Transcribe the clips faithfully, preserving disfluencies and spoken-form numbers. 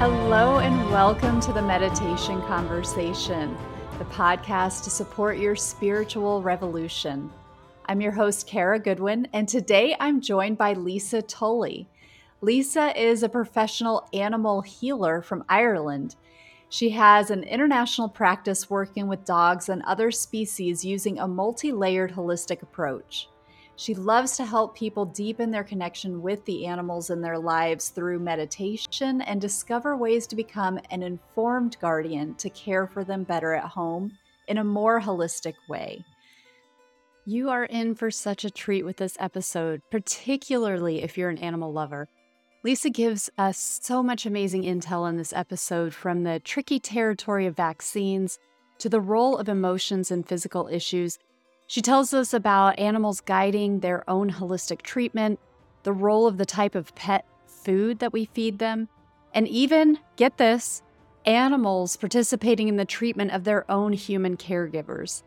Hello and welcome to the Meditation Conversation, the podcast to support your spiritual revolution. I'm your host, Kara Goodwin, and today I'm joined by Lisa Tully. Lisa is a professional animal healer from Ireland. She has an international practice working with dogs and other species using a multi-layered holistic approach. She loves to help people deepen their connection with the animals in their lives through meditation and discover ways to become an informed guardian to care for them better at home in a more holistic way. You are in for such a treat with this episode, particularly if you're an animal lover. Lisa gives us so much amazing intel in this episode, from the tricky territory of vaccines to the role of emotions and physical issues. She tells us about animals guiding their own holistic treatment, the role of the type of pet food that we feed them, and even, get this, animals participating in the treatment of their own human caregivers.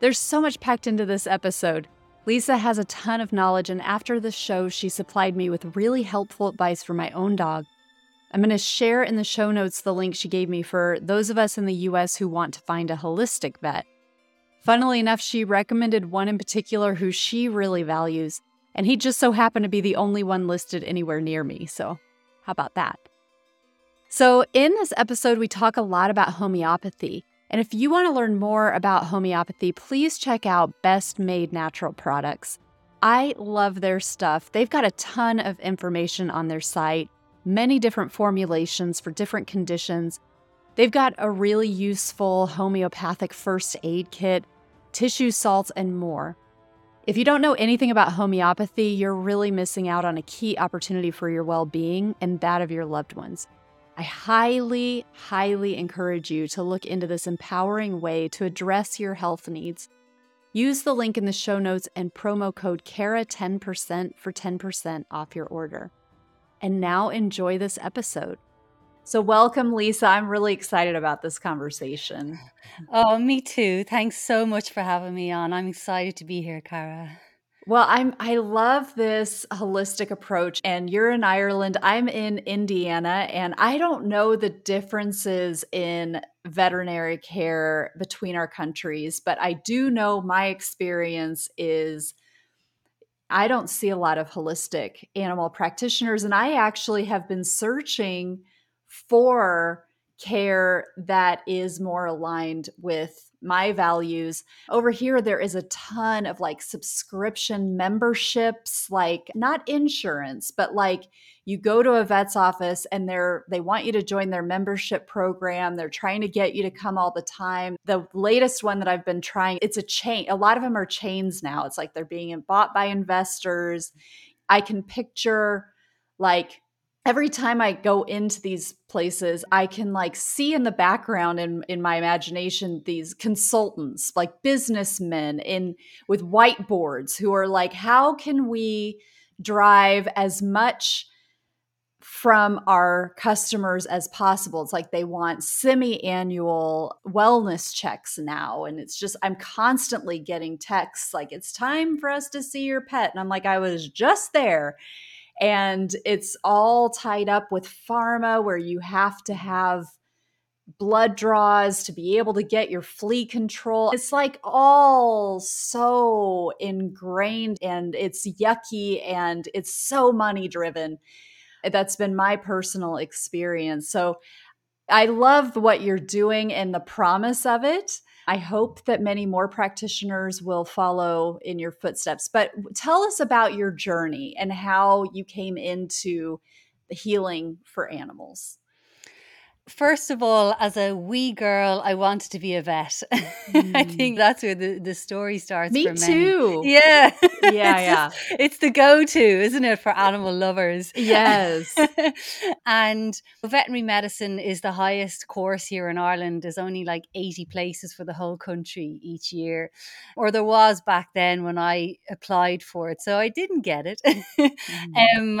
There's so much packed into this episode. Lisa has a ton of knowledge, and after the show, she supplied me with really helpful advice for my own dog. I'm going to share in the show notes the link she gave me for those of us in the U S who want to find a holistic vet. Funnily enough, she recommended one in particular who she really values, and he just so happened to be the only one listed anywhere near me, so how about that? So in this episode, we talk a lot about homeopathy. And if you want to learn more about homeopathy, please check out Best Made Natural Products. I love their stuff. They've got a ton of information on their site, many different formulations for different conditions. They've got a really useful homeopathic first aid kit, tissue salts, and more. If you don't know anything about homeopathy, you're really missing out on a key opportunity for your well-being and that of your loved ones. I highly, highly encourage you to look into this empowering way to address your health needs. Use the link in the show notes and promo code Kara ten percent for ten percent off your order. And now enjoy this episode. So welcome, Lisa. I'm really excited about this conversation. Oh, me too. Thanks so much for having me on. I'm excited to be here, Kara. Well, I'm, I love this holistic approach, and you're in Ireland, I'm in Indiana, and I don't know the differences in veterinary care between our countries, but I do know my experience is I don't see a lot of holistic animal practitioners, and I actually have been searching for care that is more aligned with my values. Over here, there is a ton of like subscription memberships, like not insurance, but like you go to a vet's office and they're they want you to join their membership program. They're trying to get you to come all the time. The latest one that I've been trying, it's a chain. A lot of them are chains now. It's like they're being bought by investors. I can picture like every time I go into these places, I can like see in the background in, in my imagination these consultants, like businessmen in with whiteboards who are like, how can we drive as much from our customers as possible? It's like they want semi-annual wellness checks now. And it's just, I'm constantly getting texts like, it's time for us to see your pet. And I'm like, I was just there. And it's all tied up with pharma, where you have to have blood draws to be able to get your flea control. It's like all so ingrained, and it's yucky, and it's so money driven. That's been my personal experience. So I love what you're doing and the promise of it. I hope that many more practitioners will follow in your footsteps. But tell us about your journey and how you came into the healing for animals. First of all, as a wee girl, I wanted to be a vet. Mm. I think that's where the, the story starts. Me for Me too. Yeah. Yeah, it's yeah. Just, it's the go-to, isn't it, for animal lovers? Yes. And veterinary medicine is the highest course here in Ireland. There's only like eighty places for the whole country each year, or there was back then when I applied for it. So I didn't get it. Mm.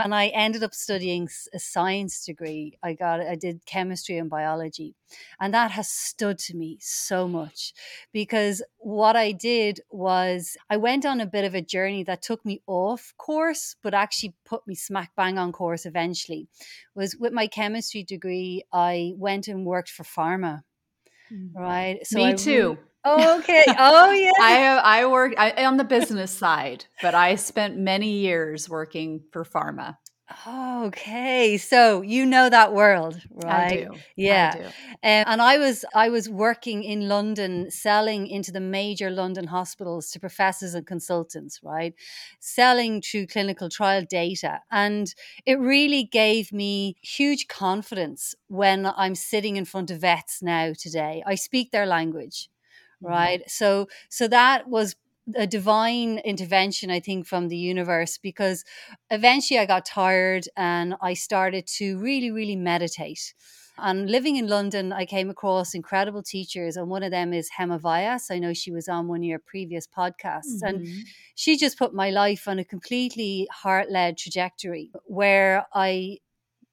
um, and I ended up studying a science degree. I got, I did chemistry chemistry and biology. And that has stood to me so much, because what I did was I went on a bit of a journey that took me off course, but actually put me smack bang on course eventually. Was with my chemistry degree, I went and worked for pharma. Mm-hmm. Right. So me I too. Re- Oh, okay. Oh, yeah. I I worked I, on the business side, but I spent many years working for pharma. Okay, so you know that world, right? I do. Yeah, I do. Um, and I was I was working in London, selling into the major London hospitals to professors and consultants, right? Selling through clinical trial data, and it really gave me huge confidence when I'm sitting in front of vets now today. I speak their language. Right. So so that was a divine intervention, I think, from the universe, because eventually I got tired and I started to really, really meditate. And living in London, I came across incredible teachers. And one of them is Hema Vyas. I know she was on one of your previous podcasts. Mm-hmm. And she just put my life on a completely heart-led trajectory where I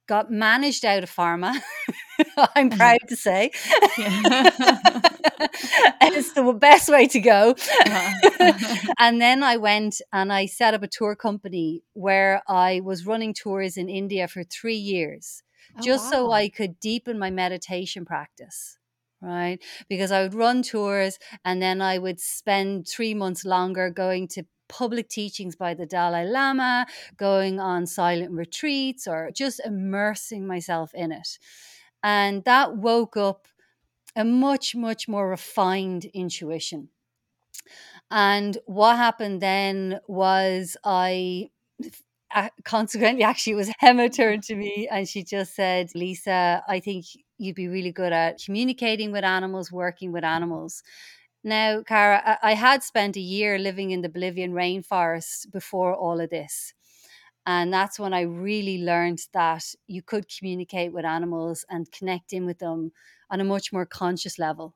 got managed out of pharma. I'm proud to say. It's the best way to go. And then I went and I set up a tour company where I was running tours in India for three years, oh, just wow. so I could deepen my meditation practice. Right. Because I would run tours and then I would spend three months longer going to public teachings by the Dalai Lama, going on silent retreats, or just immersing myself in it. And that woke up a much, much more refined intuition. And what happened then was I, consequently, actually it was Hema turned to me and she just said, Lisa, I think you'd be really good at communicating with animals, working with animals. Now, Kara, I had spent a year living in the Bolivian rainforest before all of this. And that's when I really learned that you could communicate with animals and connect in with them on a much more conscious level.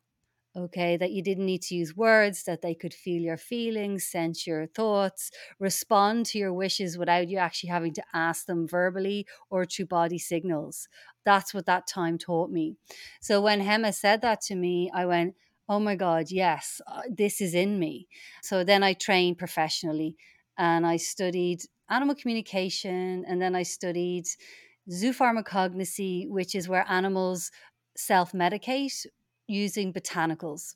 Okay, that you didn't need to use words, that they could feel your feelings, sense your thoughts, respond to your wishes without you actually having to ask them verbally or through body signals. That's what that time taught me. So when Hema said that to me, I went, oh my God, yes, this is in me. So then I trained professionally and I studied animal communication, and then I studied zoopharmacognosy, which is where animals self-medicate using botanicals.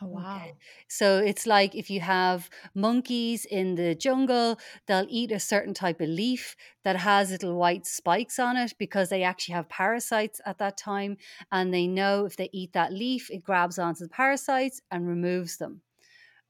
Oh, wow. Okay. So it's like if you have monkeys in the jungle, they'll eat a certain type of leaf that has little white spikes on it because they actually have parasites at that time. And they know if they eat that leaf, it grabs onto the parasites and removes them.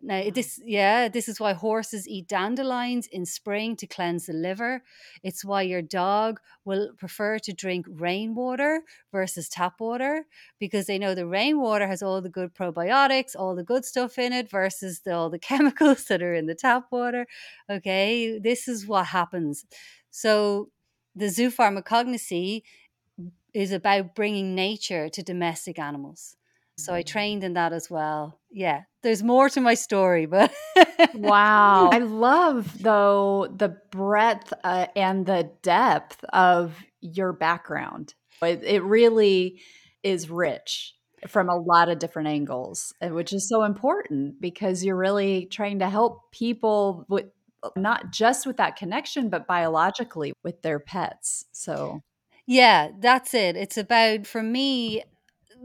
Now, this, yeah, this is why horses eat dandelions in spring to cleanse the liver. It's why your dog will prefer to drink rainwater versus tap water, because they know the rainwater has all the good probiotics, all the good stuff in it versus the, all the chemicals that are in the tap water. Okay, this is what happens. So the zoopharmacognosy is about bringing nature to domestic animals. So I trained in that as well. Yeah, there's more to my story, but wow. I love, though, the breadth uh, and the depth of your background. It, it really is rich from a lot of different angles, which is so important because you're really trying to help people with, not just with that connection, but biologically with their pets. So yeah, that's it. It's about, for me,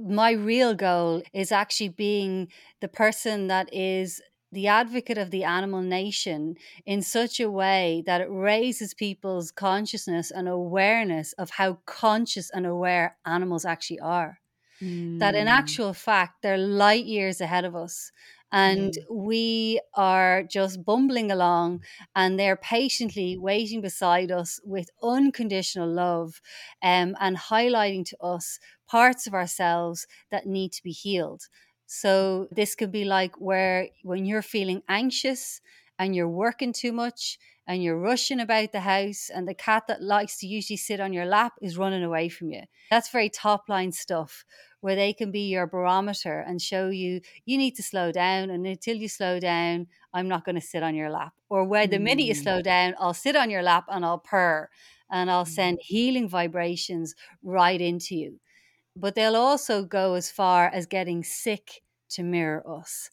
my real goal is actually being the person that is the advocate of the animal nation in such a way that it raises people's consciousness and awareness of how conscious and aware animals actually are. Mm. That in actual fact, they're light years ahead of us. And we are just bumbling along and they're patiently waiting beside us with unconditional love, um, and highlighting to us parts of ourselves that need to be healed. So this could be like where when you're feeling anxious and you're working too much and you're rushing about the house and the cat that likes to usually sit on your lap is running away from you. That's very top line stuff, where they can be your barometer and show you, you need to slow down. And until you slow down, I'm not going to sit on your lap. Or where the minute you slow down, I'll sit on your lap and I'll purr and I'll send healing vibrations right into you. but they'll also go as far as getting sick to mirror us.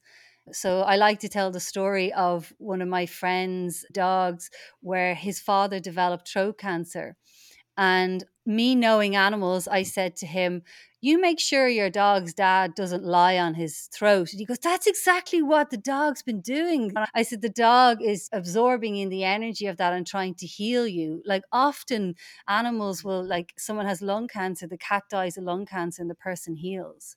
So I like to tell the story of one of my friend's dogs where his father developed throat cancer. And me knowing animals, I said to him, you make sure your dog's dad doesn't lie on his throat. And he goes, that's exactly what the dog's been doing. And I said, the dog is absorbing in the energy of that and trying to heal you. Like often animals will, like someone has lung cancer, the cat dies of lung cancer and the person heals.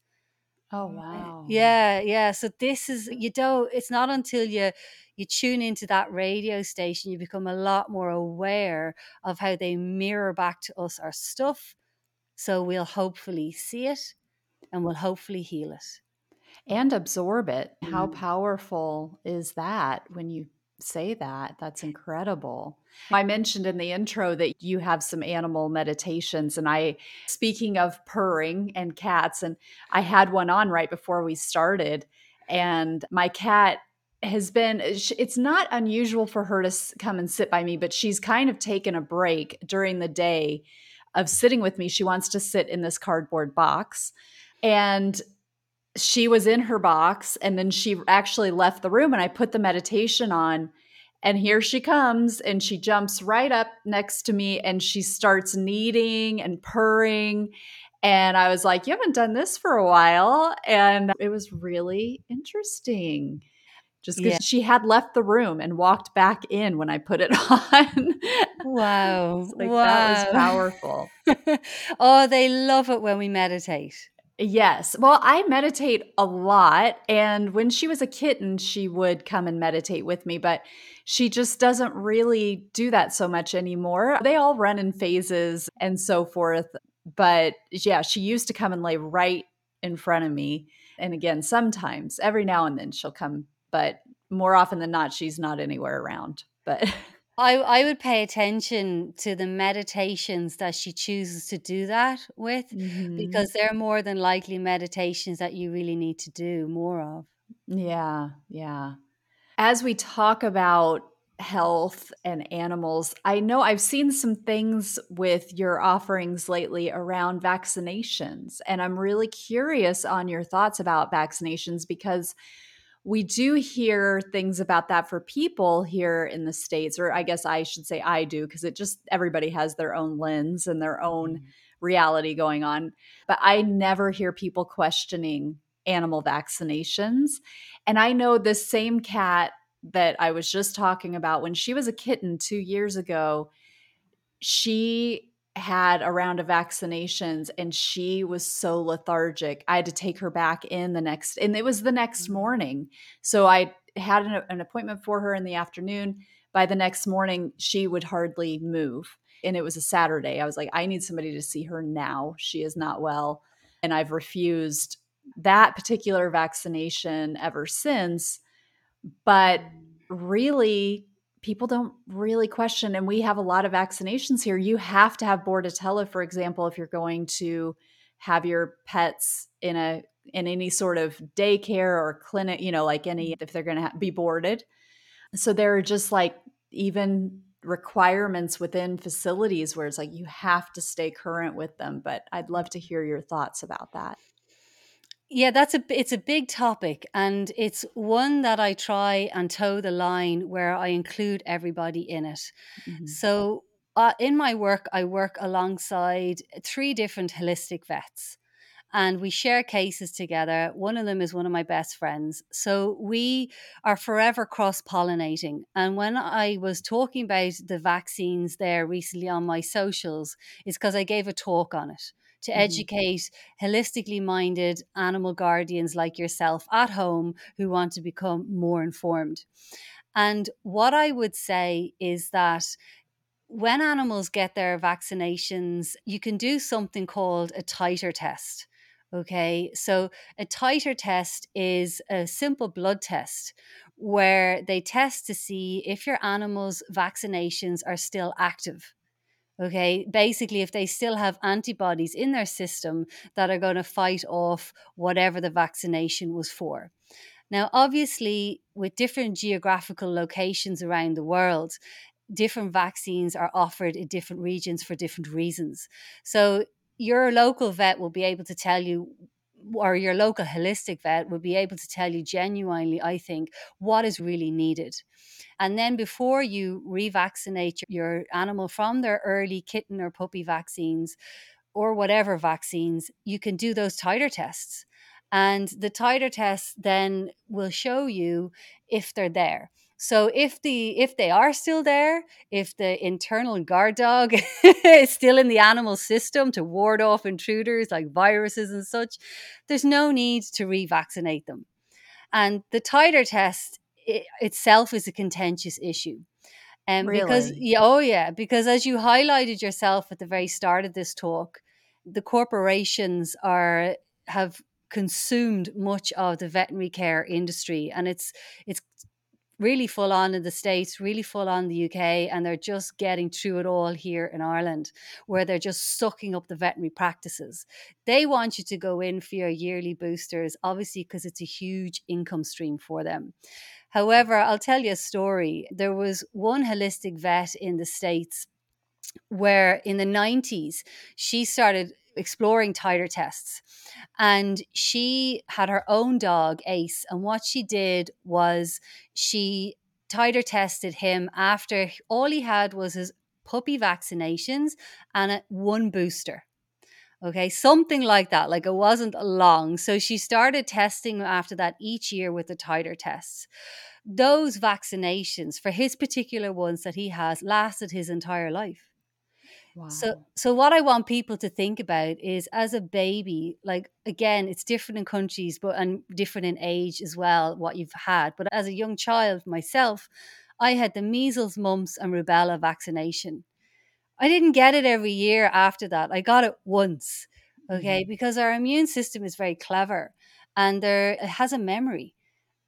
Oh, wow. Yeah, yeah. So this is, you don't, it's not until you you tune into that radio station, you become a lot more aware of how they mirror back to us our stuff. So we'll hopefully see it and we'll hopefully heal it. And absorb it. Mm-hmm. How powerful is that when you say that? That's incredible. I mentioned in the intro that you have some animal meditations, and I, speaking of purring and cats, and I had one on right before we started, and my cat has been, it's not unusual for her to come and sit by me, but she's kind of taken a break during the day of sitting with me. She wants to sit in this cardboard box, and she was in her box, and then she actually left the room, and I put the meditation on, and here she comes, and she jumps right up next to me, and she starts kneading and purring. And I was like, you haven't done this for a while. And it was really interesting just because yeah. she had left the room and walked back in when I put it on. Wow. Like, wow. That was powerful. Oh, they love it when we meditate. Yes. Well, I meditate a lot. And when she was a kitten, she would come and meditate with me, but she just doesn't really do that so much anymore. They all run in phases and so forth. But yeah, she used to come and lay right in front of me. And again, sometimes every now and then she'll come, but more often than not, she's not anywhere around. But I, I would pay attention to the meditations that she chooses to do that with, mm-hmm. because they're more than likely meditations that you really need to do more of. Yeah, yeah. As we talk about health and animals, I know I've seen some things with your offerings lately around vaccinations, and I'm really curious on your thoughts about vaccinations, because we do hear things about that for people here in the States, or I guess I should say I do, because it just, everybody has their own lens and their own reality going on. But I never hear people questioning animal vaccinations. And I know this same cat that I was just talking about, when she was a kitten two years ago, she had a round of vaccinations and she was so lethargic. I had to take her back in the next, and it was the next morning. So I had an, an appointment for her in the afternoon. By the next morning, she would hardly move. And it was a Saturday. I was like, I need somebody to see her now. She is not well. And I've refused that particular vaccination ever since. But really, people don't really question, and we have a lot of vaccinations here. You have to have Bordetella, for example, if you're going to have your pets in a in any sort of daycare or clinic, you know, like any, if they're going to ha- be boarded. So there are just like even requirements within facilities where it's like you have to stay current with them. But I'd love to hear your thoughts about that. Yeah, that's a it's a big topic, and it's one that I try and toe the line where I include everybody in it. Mm-hmm. So uh, in my work, I work alongside three different holistic vets, and we share cases together. One of them is one of my best friends. So we are forever cross-pollinating. And when I was talking about the vaccines there recently on my socials, it's because I gave a talk on it to educate holistically minded animal guardians like yourself at home who want to become more informed. And what I would say is that when animals get their vaccinations, you can do something called a titer test. Okay, so a titer test is a simple blood test where they test to see if your animal's vaccinations are still active. Okay, basically, if they still have antibodies in their system that are going to fight off whatever the vaccination was for. Now, obviously, with different geographical locations around the world, different vaccines are offered in different regions for different reasons. So your local vet will be able to tell you, or your local holistic vet will be able to tell you genuinely, I think, what is really needed. And then before you revaccinate your animal from their early kitten or puppy vaccines or whatever vaccines, you can do those titer tests. And the titer tests then will show you if they're there. So if the if they are still there, if the internal guard dog is still in the animal system to ward off intruders like viruses and such, there's no need to revaccinate them. And the titer test it, itself is a contentious issue. Um, really? Because, oh yeah, because as you highlighted yourself at the very start of this talk, the corporations are have consumed much of the veterinary care industry, and it's it's really full on in the States, really full on the U K, and they're just getting through it all here in Ireland, where they're just sucking up the veterinary practices. They want you to go in for your yearly boosters, obviously, because it's a huge income stream for them. However, I'll tell you a story. There was one holistic vet in the States where in the nineties, she started exploring titer tests, and she had her own dog Ace, and what she did was she titer tested him after all he had was his puppy vaccinations and a, one booster, okay, something like that, like it wasn't long. So she started testing after that each year with the titer tests. Those vaccinations for his particular ones that he has lasted his entire life. Wow. So so what I want people to think about is, as a baby, like, again, it's different in countries but and different in age as well, what you've had. But as a young child myself, I had the measles, mumps and rubella vaccination. I didn't get it every year after that. I got it once, okay, mm-hmm. because our immune system is very clever, and there, it has a memory.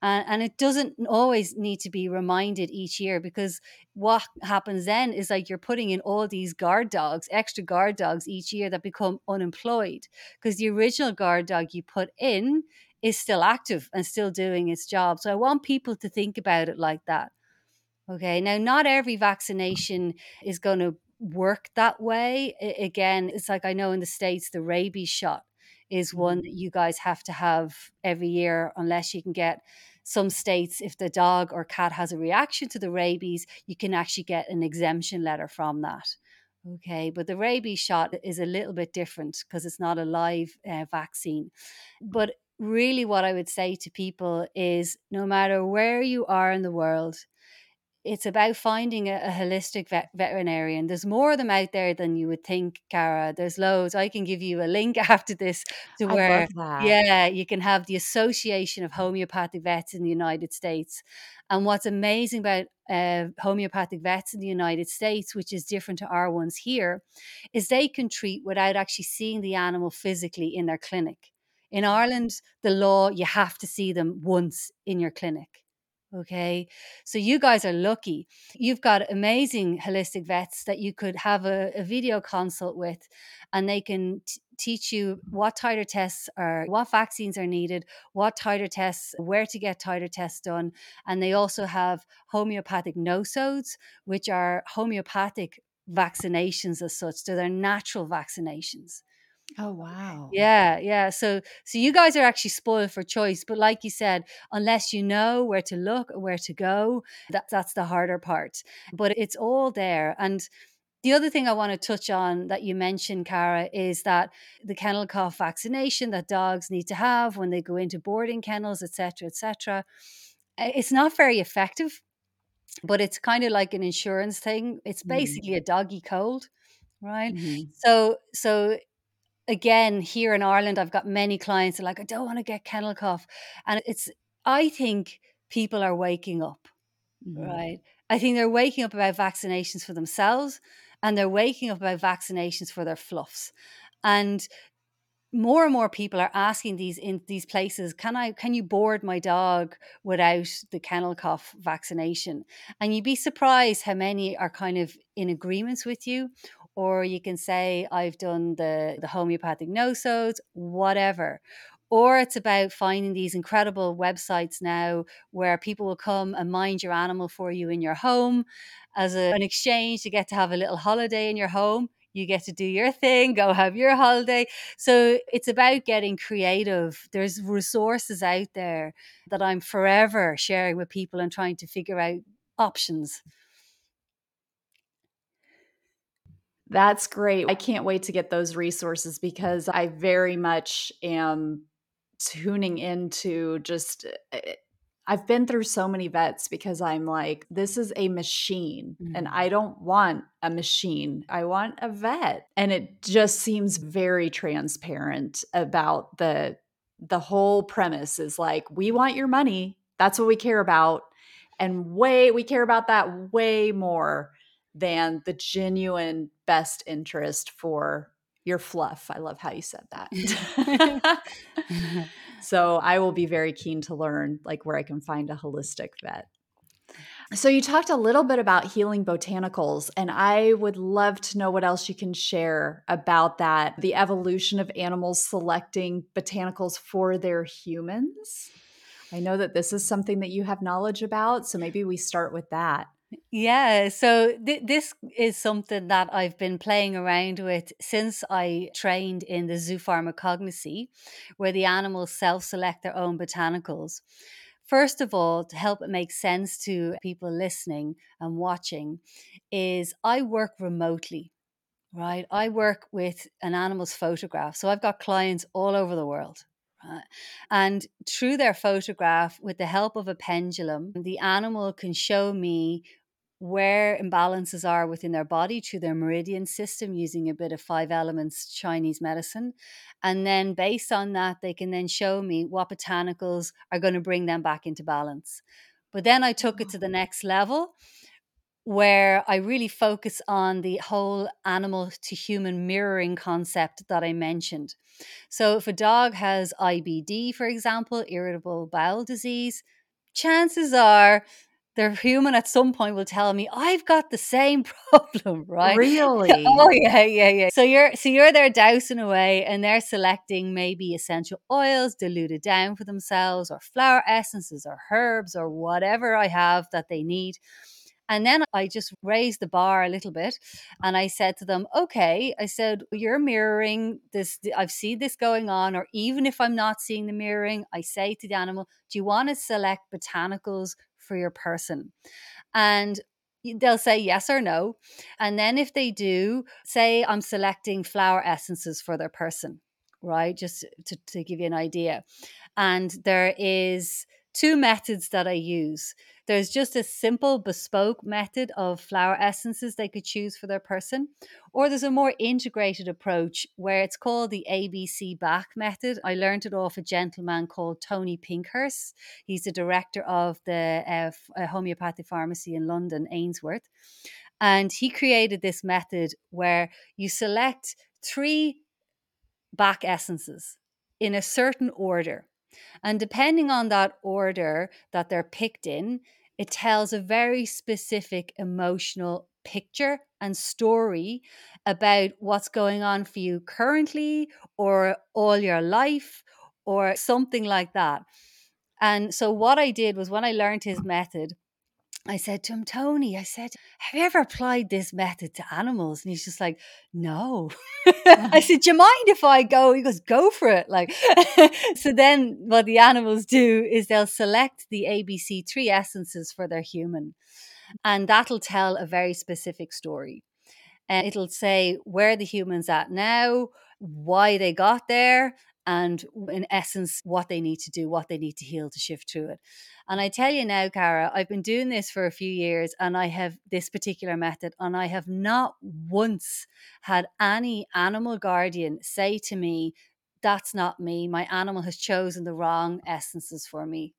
And, and it doesn't always need to be reminded each year, because what happens then is, like, you're putting in all these guard dogs, extra guard dogs each year that become unemployed, because the original guard dog you put in is still active and still doing its job. So I want people to think about it like that. Okay, now not every vaccination is going to work that way. I, again, it's like, I know in the States, the rabies shot is one that you guys have to have every year, unless you can get some states, if the dog or cat has a reaction to the rabies, you can actually get an exemption letter from that. Okay, but the rabies shot is a little bit different because it's not a live uh, vaccine. But really what I would say to people is, no matter where you are in the world, it's about finding a, a holistic vet, veterinarian. There's more of them out there than you would think, Kara. There's loads. I can give you a link after this to where, yeah, you can have the Association of Homeopathic Vets in the United States. And what's amazing about uh, homeopathic vets in the United States, which is different to our ones here, is they can treat without actually seeing the animal physically in their clinic. In Ireland, the law, you have to see them once in your clinic. Okay, so you guys are lucky. You've got amazing holistic vets that you could have a, a video consult with, and they can t- teach you what titer tests are, what vaccines are needed, what titer tests, where to get titer tests done. And they also have homeopathic nosodes, which are homeopathic vaccinations as such. So they're natural vaccinations. Oh, wow. Yeah, yeah. So so you guys are actually spoiled for choice. But like you said, unless you know where to look or where to go, that, that's the harder part. But it's all there. And the other thing I want to touch on that you mentioned, Kara, is that the kennel cough vaccination that dogs need to have when they go into boarding kennels, et cetera, et cetera. It's not very effective, but it's kind of like an insurance thing. It's basically mm-hmm. a doggy cold, right? Mm-hmm. So so... Again, here in Ireland, I've got many clients that are like, I don't want to get kennel cough. And it's, I think people are waking up, mm-hmm. right? I think they're waking up about vaccinations for themselves, and they're waking up about vaccinations for their fluffs. And more and more people are asking these in these places, can I, can you board my dog without the kennel cough vaccination? And you'd be surprised how many are kind of in agreements with you. Or you can say, I've done the, the homeopathic nosodes, whatever. Or it's about finding these incredible websites now where people will come and mind your animal for you in your home as a, an exchange. You get to have a little holiday in your home. You get to do your thing, go have your holiday. So it's about getting creative. There's resources out there that I'm forever sharing with people and trying to figure out options. That's great. I can't wait to get those resources because I very much am tuning into just... I've been through so many vets because I'm like, this is a machine mm-hmm. and I don't want a machine. I want a vet. And it just seems very transparent about the, the whole premise is like, we want your money. That's what we care about. And way, we care about that way more than the genuine best interest for your fluff. I love how you said that. So I will be very keen to learn like where I can find a holistic vet. So you talked a little bit about healing botanicals, and I would love to know what else you can share about that, the evolution of animals selecting botanicals for their humans. I know that this is something that you have knowledge about, so maybe we start with that. Yeah, so th- this is something that I've been playing around with since I trained in the zoopharmacognosy, where the animals self-select their own botanicals. First of all, to help it make sense to people listening and watching, is I work remotely, right? I work with an animal's photograph. So I've got clients all over the world. Uh, and through their photograph, with the help of a pendulum, the animal can show me where imbalances are within their body through their meridian system using a bit of five elements Chinese medicine. And then based on that, they can then show me what botanicals are going to bring them back into balance. But then I took it to the next level, where I really focus on the whole animal to human mirroring concept that I mentioned. So if a dog has I B D, for example, irritable bowel disease, chances are their human at some point will tell me, I've got the same problem, right? Really? Oh, yeah, yeah, yeah. So you're so you're there dousing away, and they're selecting maybe essential oils diluted down for themselves, or flower essences, or herbs, or whatever I have that they need. And then I just raised the bar a little bit, and I said to them, okay, I said, you're mirroring this. I've seen this going on, or even if I'm not seeing the mirroring, I say to the animal, do you want to select botanicals for your person? And they'll say yes or no. And then if they do, say I'm selecting flower essences for their person, right? Just to, to give you an idea. And there is... two methods that I use. There's just a simple bespoke method of flower essences they could choose for their person, or there's a more integrated approach where it's called the A B C Bach method. I learned it off a gentleman called Tony Pinkhurst. He's the director of the uh, f- uh, homeopathic pharmacy in London, Ainsworth. And he created this method where you select three Bach essences in a certain order. And depending on that order that they're picked in, it tells a very specific emotional picture and story about what's going on for you currently, or all your life, or something like that. And so what I did was, when I learned his method, I said to him, Tony, I said, have you ever applied this method to animals? And he's just like, no. I said, do you mind if I go? He goes, go for it. Like, so then what the animals do is they'll select the A B C three essences for their human. And that'll tell a very specific story. Uh, it'll say where the human's at now, why they got there, and in essence, what they need to do, what they need to heal to shift through it. And I tell you now, Kara, I've been doing this for a few years, and I have this particular method, and I have not once had any animal guardian say to me, that's not me. My animal has chosen the wrong essences for me.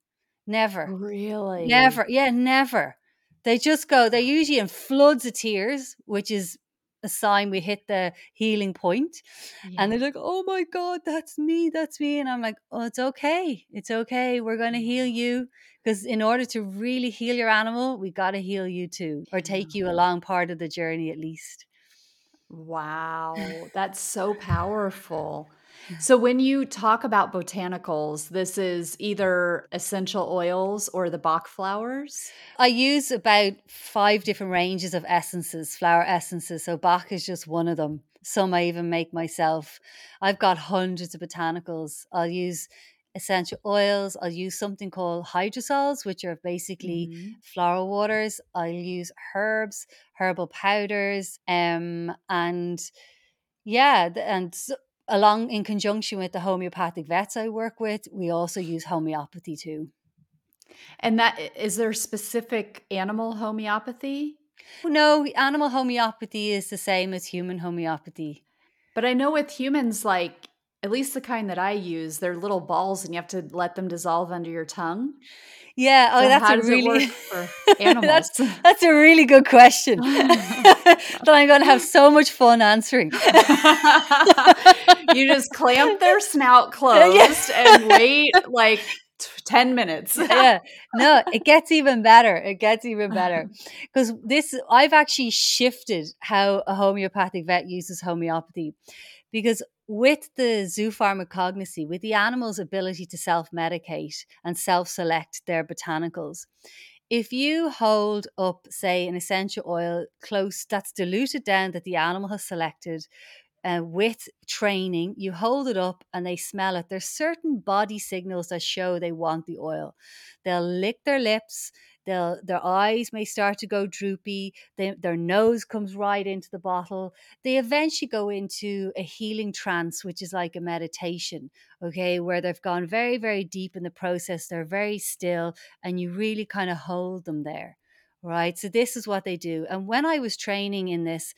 Never. Really? Never. Yeah, never. They just go, they're usually in floods of tears, which is a sign we hit the healing point. Yeah. And they're like, oh my God, that's me, that's me. And I'm like, oh, it's okay. It's okay. We're going to heal you. Because in order to really heal your animal, we got to heal you too, or take you along part of the journey at least. Wow. That's so powerful. So when you talk about botanicals, this is either essential oils or the Bach flowers? I use about five different ranges of essences, flower essences. So Bach is just one of them. Some I even make myself. I've got hundreds of botanicals. I'll use essential oils. I'll use something called hydrosols, which are basically mm-hmm. floral waters. I'll use herbs, herbal powders, um, and yeah, and along in conjunction with the homeopathic vets I work with, we also use homeopathy too. And that is there specific animal homeopathy? No, animal homeopathy is the same as human homeopathy. But I know with humans, like, at least the kind that I use, they're little balls and you have to let them dissolve under your tongue. Yeah. Oh, so that's how a does really, it work for animals? that's, that's a really good question that I'm going to have so much fun answering. You just clamp their snout closed yeah. and wait like ten minutes. Yeah. No, it gets even better. It gets even better. Because this, I've actually shifted how a homeopathic vet uses homeopathy. Because with the zoopharmacognosy, with the animal's ability to self-medicate and self-select their botanicals, if you hold up, say, an essential oil close that's diluted down that the animal has selected, uh, with training, you hold it up and they smell it. There's certain body signals that show they want the oil. They'll lick their lips. They'll, their eyes may start to go droopy. They, their nose comes right into the bottle. They eventually go into a healing trance, which is like a meditation, okay, where they've gone very, very deep in the process. They're very still, and you really kind of hold them there, right? So this is what they do. And when I was training in this,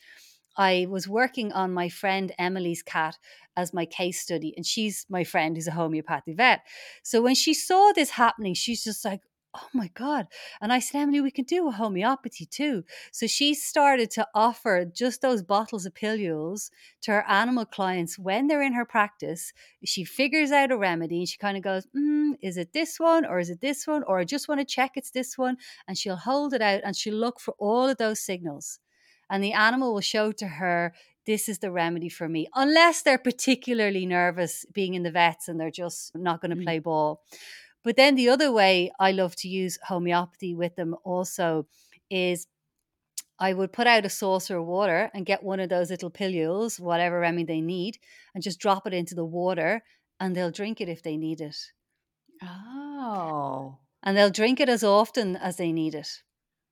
I was working on my friend Emily's cat as my case study, and she's my friend who's a homeopathic vet. So when she saw this happening, she's just like, oh my God. And I said, Emily, we can do a homeopathy too. So she started to offer just those bottles of pilules to her animal clients when they're in her practice. She figures out a remedy and she kind of goes, mm, is it this one or is it this one? Or I just want to check it's this one. And she'll hold it out and she'll look for all of those signals. And the animal will show to her, this is the remedy for me, unless they're particularly nervous being in the vets and they're just not going to play ball. But then the other way I love to use homeopathy with them also is I would put out a saucer of water and get one of those little pilules, whatever remedy they need, and just drop it into the water and they'll drink it if they need it. Oh. And they'll drink it as often as they need it.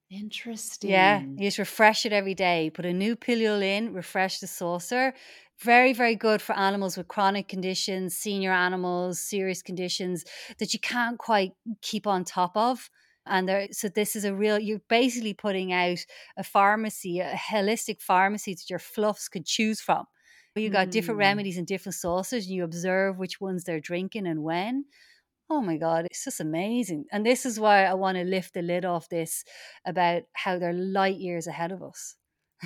Interesting. Yeah, you just refresh it every day. Put a new pilule in, refresh the saucer. Very, very good for animals with chronic conditions, senior animals, serious conditions that you can't quite keep on top of. And there, so this is a real, you're basically putting out a pharmacy, a holistic pharmacy that your fluffs could choose from. You got mm. different remedies and different saucers and you observe which ones they're drinking and when. Oh my God, it's just amazing. And this is why I want to lift the lid off this about how they're light years ahead of us.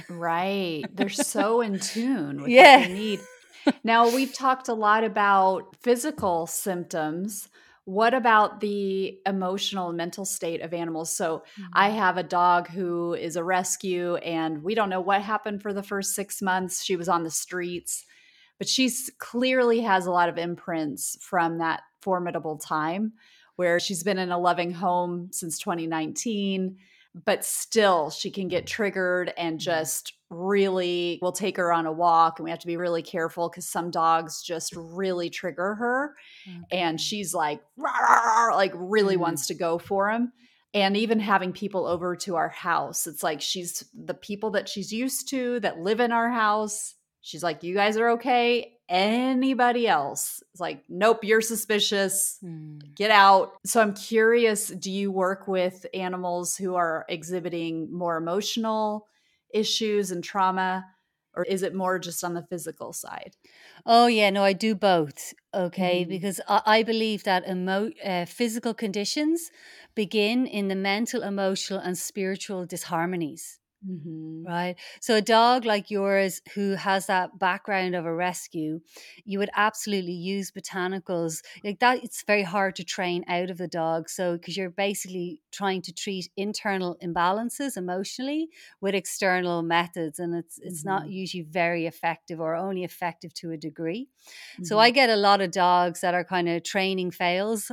Right. They're so in tune with yeah. what they need. Now, we've talked a lot about physical symptoms. What about the emotional and mental state of animals? So mm-hmm. I have a dog who is a rescue and we don't know what happened for the first six months. She was on the streets, but she clearly has a lot of imprints from that formidable time where she's been in a loving home since twenty nineteen. But still, she can get triggered and just really, we'll take her on a walk and we have to be really careful because some dogs just really trigger her. Mm-hmm. And she's like, rawr, rawr, like really mm-hmm. wants to go for him. And even having people over to our house, it's like she's the people that she's used to that live in our house. She's like, you guys are okay. Anybody else? It's like, nope, you're suspicious. Mm. Get out. So I'm curious, do you work with animals who are exhibiting more emotional issues and trauma? Or is it more just on the physical side? Oh, yeah. No, I do both. Okay. Mm. Because I, I believe that emo- uh, physical conditions begin in the mental, emotional, and spiritual disharmonies. Mm-hmm. Right. So a dog like yours who has that background of a rescue, you would absolutely use botanicals like that. It's very hard to train out of the dog. So because you're basically trying to treat internal imbalances emotionally with external methods. And it's it's mm-hmm. not usually very effective, or only effective to a degree. Mm-hmm. So I get a lot of dogs that are kind of training fails.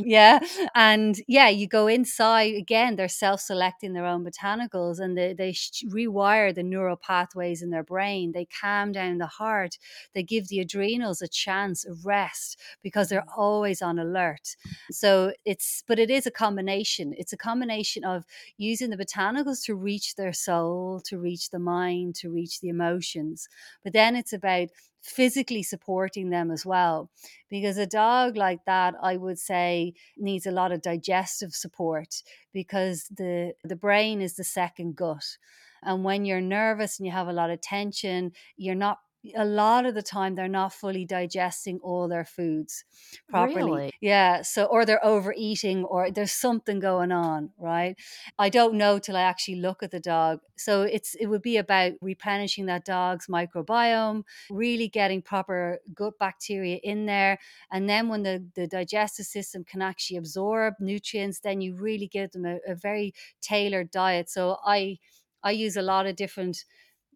yeah. And yeah, you go inside again, they're self-selecting their own botanicals, and the they rewire the neural pathways in their brain. They calm down the heart. They give the adrenals a chance of rest because they're always on alert. So it's, but it is a combination. It's a combination of using the botanicals to reach their soul, to reach the mind, to reach the emotions. But then it's about physically supporting them as well, because a dog like that, I would say, needs a lot of digestive support, because the the brain is the second gut. And when you're nervous and you have a lot of tension, you're not a lot of the time they're not fully digesting all their foods properly. Really? Yeah. So, or they're overeating, or there's something going on, right? I don't know till I actually look at the dog. So it's, it would be about replenishing that dog's microbiome, really getting proper gut bacteria in there. And then when the, the digestive system can actually absorb nutrients, then you really give them a, a very tailored diet. So I, I use a lot of different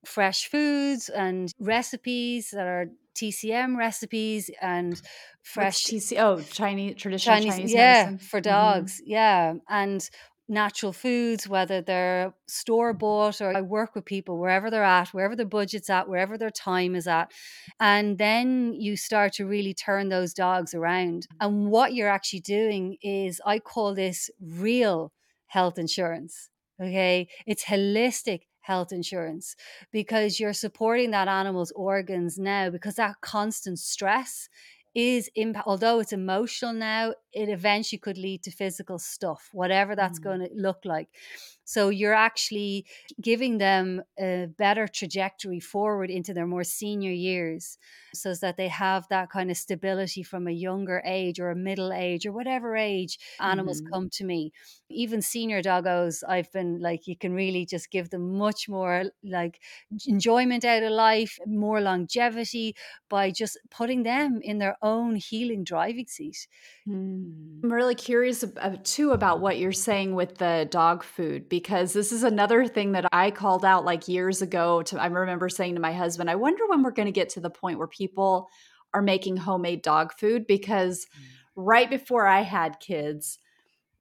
fresh foods and recipes that are T C M recipes and fresh T C M. Oh, Chinese traditional Chinese, Chinese yeah, medicine for dogs. Mm-hmm. Yeah, and natural foods, whether they're store bought, or I work with people wherever they're at, wherever their budget's at, wherever their time is at. And then you start to really turn those dogs around. And what you're actually doing is, I call this real health insurance. Okay, it's holistic health insurance, because you're supporting that animal's organs now, because that constant stress is impact, although it's emotional now, it eventually could lead to physical stuff, whatever that's mm. going to look like. So you're actually giving them a better trajectory forward into their more senior years, so that they have that kind of stability from a younger age, or a middle age, or whatever age animals mm. come to me. Even senior doggos, I've been like, you can really just give them much more like enjoyment out of life, more longevity, by just putting them in their own healing driving seat. Mm. I'm really curious too about what you're saying with the dog food, because this is another thing that I called out like years ago. To, I remember saying to my husband, I wonder when we're going to get to the point where people are making homemade dog food, because mm. right before I had kids,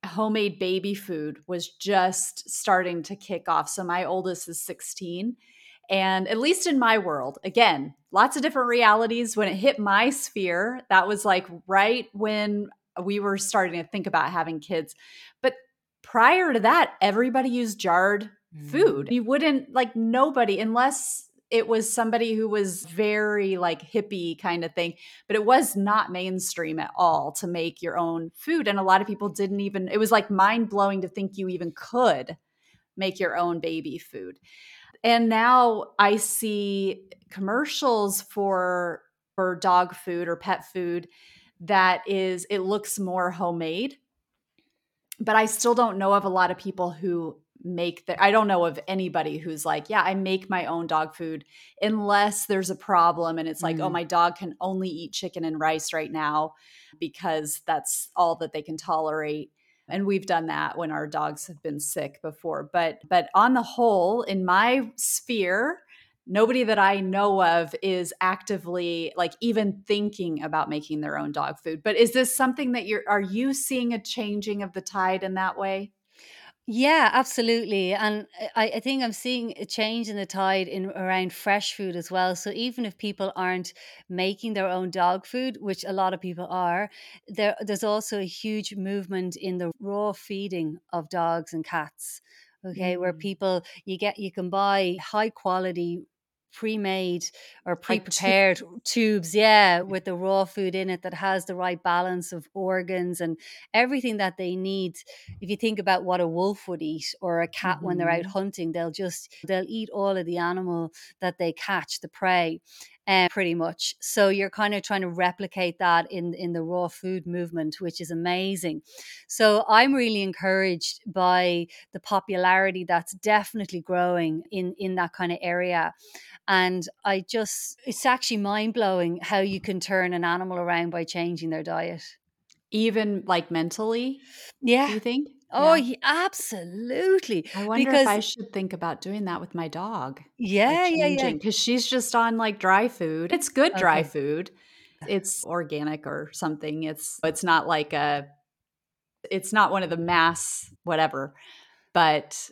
homemade baby food was just starting to kick off. So my oldest is sixteen. And at least in my world, again, lots of different realities. When it hit my sphere, that was like right when we were starting to think about having kids. But prior to that, everybody used jarred mm. food. You wouldn't, like nobody, unless it was somebody who was very like hippie kind of thing, but it was not mainstream at all to make your own food. And a lot of people didn't even, it was like mind blowing to think you even could make your own baby food. And now I see commercials for, for dog food or pet food that is, it looks more homemade, but I still don't know of a lot of people who make that. I don't know of anybody who's like, yeah, I make my own dog food, unless there's a problem. And it's like, mm. oh, my dog can only eat chicken and rice right now because that's all that they can tolerate. And we've done that when our dogs have been sick before. But, but on the whole, in my sphere, nobody that I know of is actively like even thinking about making their own dog food. But is this something that you're, are you seeing a changing of the tide in that way? Yeah, absolutely. And I, I think I'm seeing a change in the tide in around fresh food as well. So even if people aren't making their own dog food, which a lot of people are, there, there's also a huge movement in the raw feeding of dogs and cats. Okay, mm. where people, you get, you can buy high quality pre-made or pre-prepared like t- tubes, yeah, with the raw food in it that has the right balance of organs and everything that they need. If you think about what a wolf would eat, or a cat mm-hmm. when they're out hunting, they'll just, they'll eat all of the animal that they catch, the prey. uh, pretty much. So you're kind of trying to replicate that in, in the raw food movement, which is amazing. So I'm really encouraged by the popularity that's definitely growing in, in that kind of area. And I just, it's actually mind-blowing how you can turn an animal around by changing their diet. Even like mentally? Yeah. Do you think? Oh, yeah. Yeah, absolutely. I wonder because, if I should think about doing that with my dog. Yeah, like yeah, yeah. Because she's just on like dry food. It's good dry okay. food. It's organic or something. It's it's not like a, it's not one of the mass whatever. But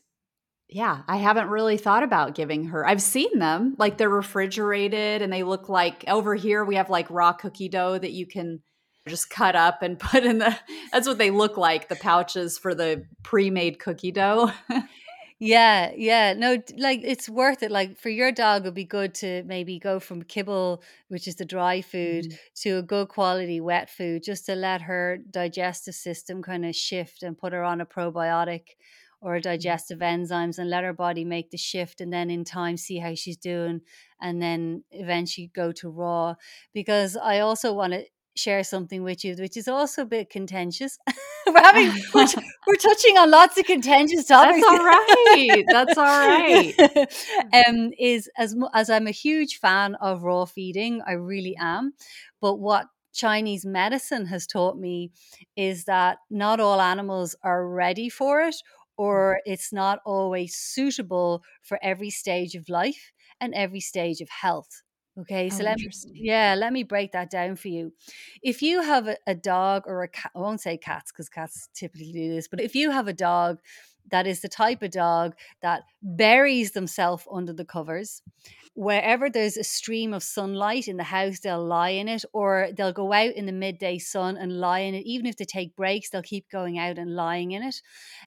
yeah, I haven't really thought about giving her. I've seen them. Like they're refrigerated and they look like, over here we have like raw cookie dough that you can just cut up and put in the, that's what they look like, the pouches for the pre-made cookie dough. Yeah. Yeah. No, like it's worth it. Like for your dog, it would be good to maybe go from kibble, which is the dry food, mm-hmm. to a good quality wet food, just to let her digestive system kind of shift and put her on a probiotic or digestive enzymes and let her body make the shift, and then in time see how she's doing and then eventually go to raw. Because I also want to share something with you, which is also a bit contentious. we're having we're, t- we're touching on lots of contentious topics. That's all right. That's all right. Um, is as as I'm a huge fan of raw feeding, I really am. But what Chinese medicine has taught me is that not all animals are ready for it, or it's not always suitable for every stage of life and every stage of health. Okay, so oh, let me yeah, let me break that down for you. If you have a, a dog or a cat, I won't say cats because cats typically do this, but if you have a dog that is the type of dog that buries themselves under the covers, wherever there's a stream of sunlight in the house, they'll lie in it, or they'll go out in the midday sun and lie in it. Even if they take breaks, they'll keep going out and lying in it.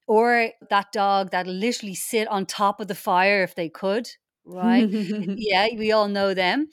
Or that dog that'll literally sit on top of the fire if they could. Right. Yeah, we all know them.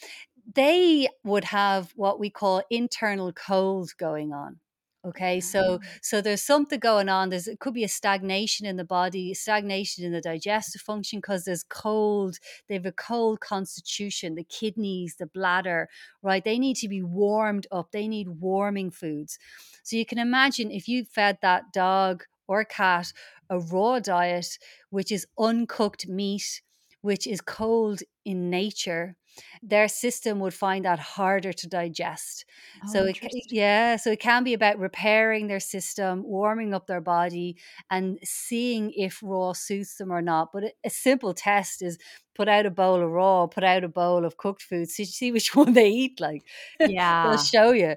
They would have what we call internal cold going on. Okay, so so there's something going on. There's it could be a stagnation in the body, stagnation in the digestive function, because there's cold. They have a cold constitution, the kidneys, the bladder, right? They need to be warmed up. They need warming foods. So you can imagine if you fed that dog or cat a raw diet, which is uncooked meat, which is cold in nature, their system would find that harder to digest. Oh, so, it, yeah, so it can be about repairing their system, warming up their body, and seeing if raw suits them or not. But a simple test is put out a bowl of raw, put out a bowl of cooked food, so you see which one they eat. Like, yeah, they'll show you.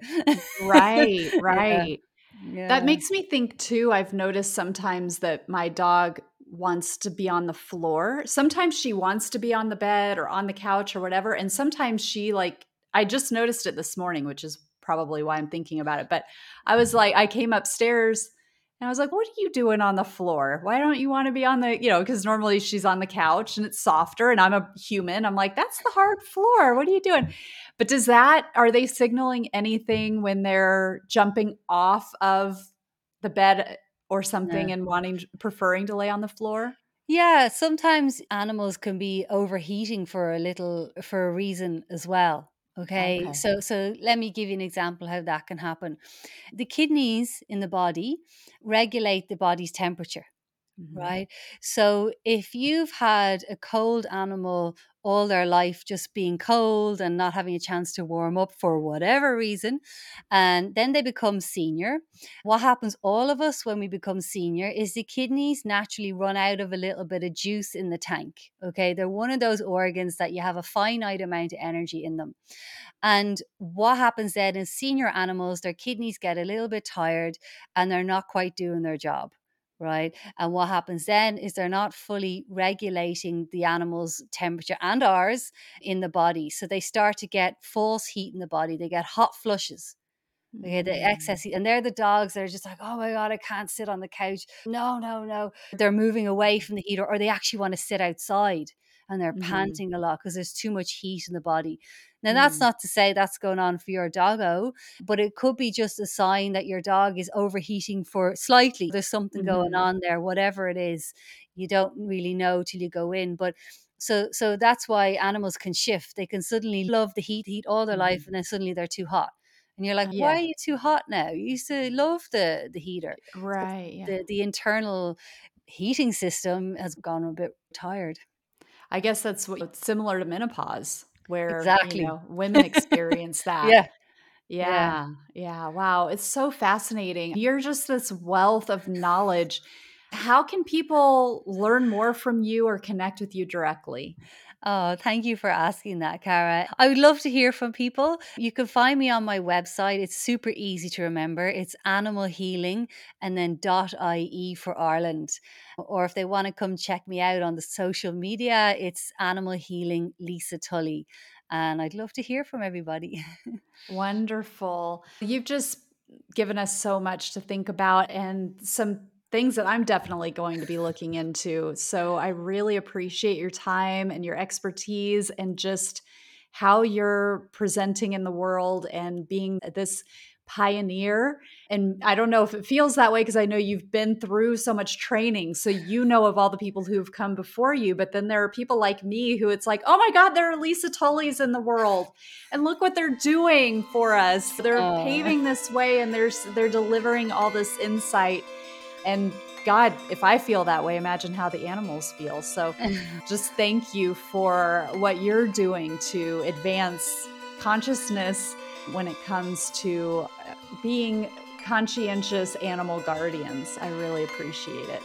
Right, right. Yeah. Yeah. That makes me think too. I've noticed sometimes that my dog wants to be on the floor. Sometimes she wants to be on the bed or on the couch or whatever. And sometimes she like, I just noticed it this morning, which is probably why I'm thinking about it. But I was like, I came upstairs and I was like, what are you doing on the floor? Why don't you want to be on the, you know, because normally she's on the couch and it's softer and I'm a human. I'm like, that's the hard floor. What are you doing? But does that, are they signaling anything when they're jumping off of the bed or something, yeah, and wanting, preferring to lay on the floor? Yeah, sometimes animals can be overheating for a little, for a reason as well. Okay, okay. So, so let me give you an example how that can happen. The kidneys in the body regulate the body's temperature, mm-hmm. right? So if you've had a cold animal all their life just being cold and not having a chance to warm up for whatever reason, and then they become senior. What happens all of us when we become senior is the kidneys naturally run out of a little bit of juice in the tank. Okay, they're one of those organs that you have a finite amount of energy in them. And what happens then is senior animals, their kidneys get a little bit tired and they're not quite doing their job. Right. And what happens then is they're not fully regulating the animal's temperature and ours in the body. So they start to get false heat in the body. They get hot flushes. Okay, the excess heat. And they're the dogs that are just like, oh my God, I can't sit on the couch. No, no, no. They're moving away from the heat, or, or they actually want to sit outside and they're mm-hmm. panting a lot because there's too much heat in the body. Now, mm. that's not to say that's going on for your doggo, but it could be just a sign that your dog is overheating for slightly. There's something mm-hmm. going on there, whatever it is. You don't really know till you go in, but So so that's why animals can shift. They can suddenly love the heat, heat all their mm-hmm. life, and then suddenly they're too hot. And you're like, yeah. why are you too hot now? You used to love the, the heater. Right. The, yeah. the, the internal heating system has gone a bit tired. I guess that's what, similar to menopause, where exactly. you know, women experience that. yeah. yeah. Yeah. Yeah. Wow. It's so fascinating. You're just this wealth of knowledge. How can people learn more from you or connect with you directly? Oh, thank you for asking that, Kara. I would love to hear from people. You can find me on my website. It's super easy to remember. It's Animal Healing and then .ie for Ireland. Or if they want to come check me out on the social media, it's Animal Healing Lisa Tully. And I'd love to hear from everybody. Wonderful. You've just given us so much to think about and some things that I'm definitely going to be looking into. So I really appreciate your time and your expertise and just how you're presenting in the world and being this pioneer. And I don't know if it feels that way because I know you've been through so much training. So you know of all the people who've come before you, but then there are people like me who it's like, oh my God, there are Lisa Tullys in the world. And look what they're doing for us. They're Aww. Paving this way and they're, they're delivering all this insight. And God, if I feel that way, imagine how the animals feel. So just thank you for what you're doing to advance consciousness when it comes to being conscientious animal guardians. I really appreciate it.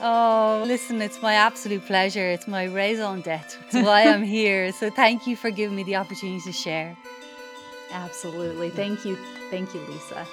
Oh, listen, it's my absolute pleasure. It's my raison d'etre. It's why I'm here. So thank you for giving me the opportunity to share. Absolutely. Thank you. Thank you, Lisa.